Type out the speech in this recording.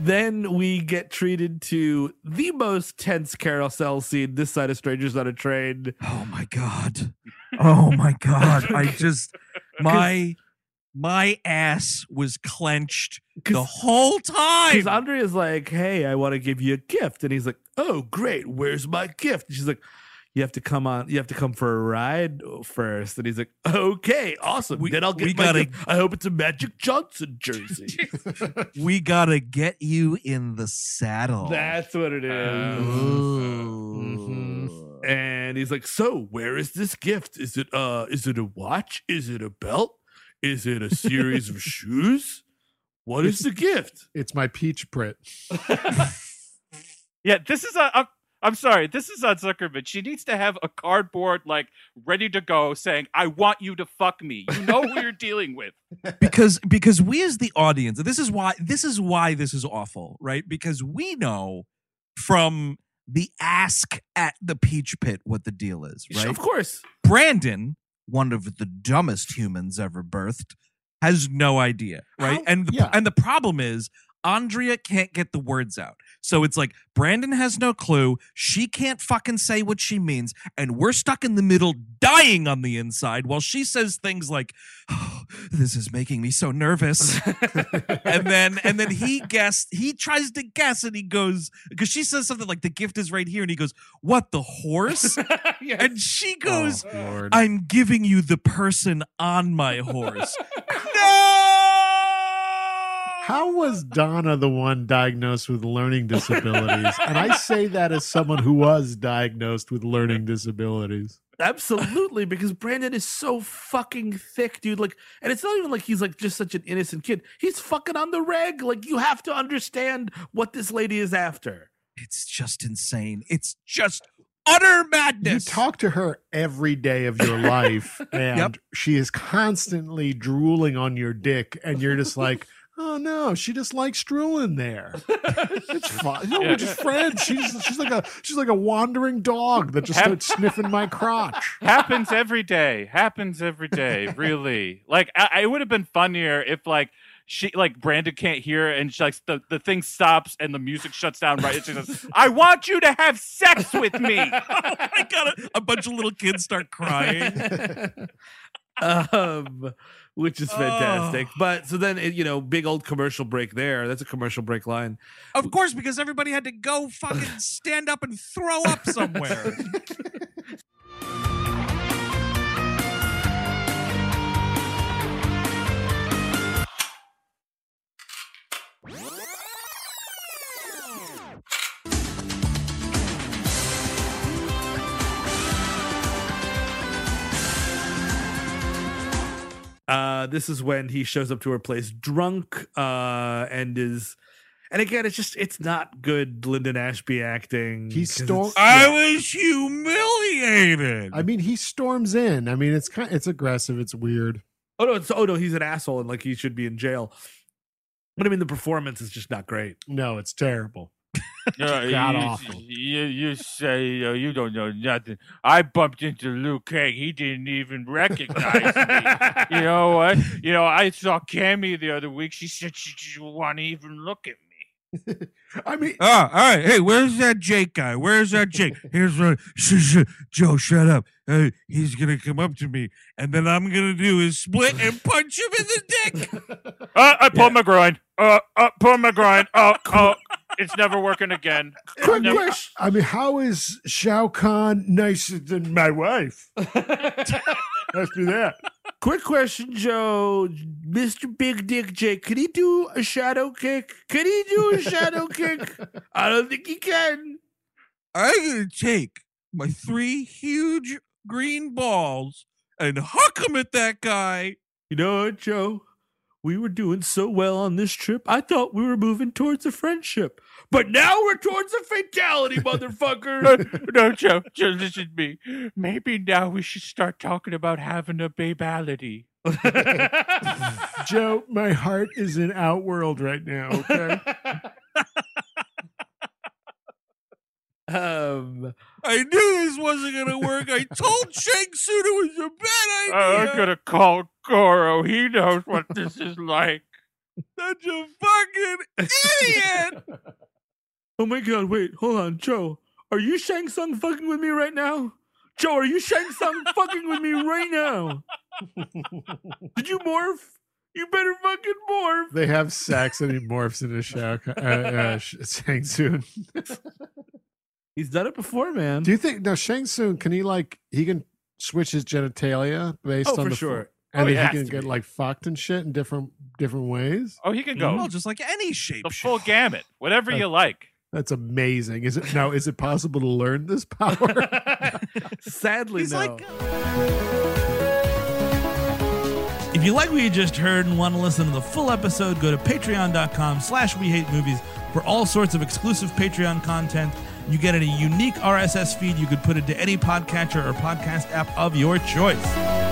Then we get treated to the most tense carousel scene this side of Strangers on a Train. Oh my God. Oh my God. I just, my ass was clenched the whole time. Because Andrea's like, hey, I want to give you a gift. And he's like, oh, great. Where's my gift? And she's like, you have to come for a ride first. And he's like, okay, awesome. Then I'll get my gift. I hope it's a Magic Johnson jersey. We gotta get you in the saddle. That's what it is. Mm-hmm. And he's like, so where is this gift? Is it a watch? Is it a belt? Is it a series of shoes? What is the gift? It's my Peach Pit. Yeah, this is I'm sorry, this is on Zuckerman. She needs to have a cardboard, like, ready to go saying, I want you to fuck me. You know who you're dealing with. Because we as the audience, this is why this is awful, right? Because we know from the ask at the Peach Pit what the deal is, right? Of course. Brandon, one of the dumbest humans ever birthed, has no idea, right? And the problem is, Andrea can't get the words out. So it's like Brandon has no clue. She can't fucking say what she means. And we're stuck in the middle dying on the inside while she says things like, oh, this is making me so nervous. and then he tries to guess and he goes, because she says something like the gift is right here. And he goes, what, the horse? Yes. And she goes, oh, I'm giving you the person on my horse. How was Donna the one diagnosed with learning disabilities? And I say that as someone who was diagnosed with learning disabilities. Absolutely, because Brandon is so fucking thick, dude. Like, and it's not even like he's like just such an innocent kid. He's fucking on the reg. Like, you have to understand what this lady is after. It's just insane. It's just utter madness. You talk to her every day of your life, and she is constantly drooling on your dick, and you're just like, oh no, she just likes drooling there. It's fine. No, we're just friends. She's like a wandering dog that just starts sniffing my crotch. Happens every day. Really. Like, I would have been funnier if like she, like Brandon can't hear and she, like, the thing stops and the music shuts down, right? And she says, I want you to have sex with me. Oh my God. A bunch of little kids start crying. Which is fantastic. But so then, big old commercial break there. That's a commercial break line. Of course, because everybody had to go fucking stand up and throw up somewhere. This is when he shows up to her place drunk, and again, it's not good Lyndon Ashby acting. I was humiliated. I mean, he storms in. I mean, it's aggressive. It's weird. Oh no, he's an asshole and like he should be in jail. But I mean, the performance is just not great. No, it's terrible. God awful. You say you don't know nothing. I bumped into Luke King. He didn't even recognize me. You know what? I saw Cammy the other week. She said she didn't want to even look at me. I mean, all right. Hey, where's that Jake guy? Where's that Jake? Here's what. Joe, shut up. He's gonna come up to me, and then I'm gonna do is split and punch him in the dick. I pulled my groin. Pulled my groin. Oh. It's never working again. Quick question. I mean, how is Shao Kahn nicer than my wife? Let's do that. Quick question, Joe. Mr. Big Dick Jake, can he do a shadow kick? I don't think he can. I'm going to take my three huge green balls and huck them at that guy. You know what, Joe? We were doing so well on this trip, I thought we were moving towards a friendship. But now we're towards a fatality, motherfucker. No, Joe, listen to me. Maybe now we should start talking about having a babality. Joe, my heart is in Outworld right now, okay? I knew this wasn't gonna work. I told Shang Tsung it was a bad idea. I'm gonna call Goro. He knows what this is like. Such a fucking idiot. Oh my god, wait, hold on, Joe. Are you Shang Tsung fucking with me right now? Joe, are you Shang Tsung fucking with me right now? Did you morph? You better fucking morph. They have Saxony morphs in a Shang Tsung. He's done it before, man. Do you think now Shang Tsung can he can switch his genitalia based on for the sure. And he can get like fucked and shit in different ways? Oh, he can go. Well, just like any shape. The full gamut. Whatever you like. That's amazing. Is it possible to learn this power? Sadly, no. If you like what you just heard and want to listen to the full episode, go to patreon.com/wehatemovies for all sorts of exclusive Patreon content. You get a unique RSS feed you could put into any podcatcher or podcast app of your choice.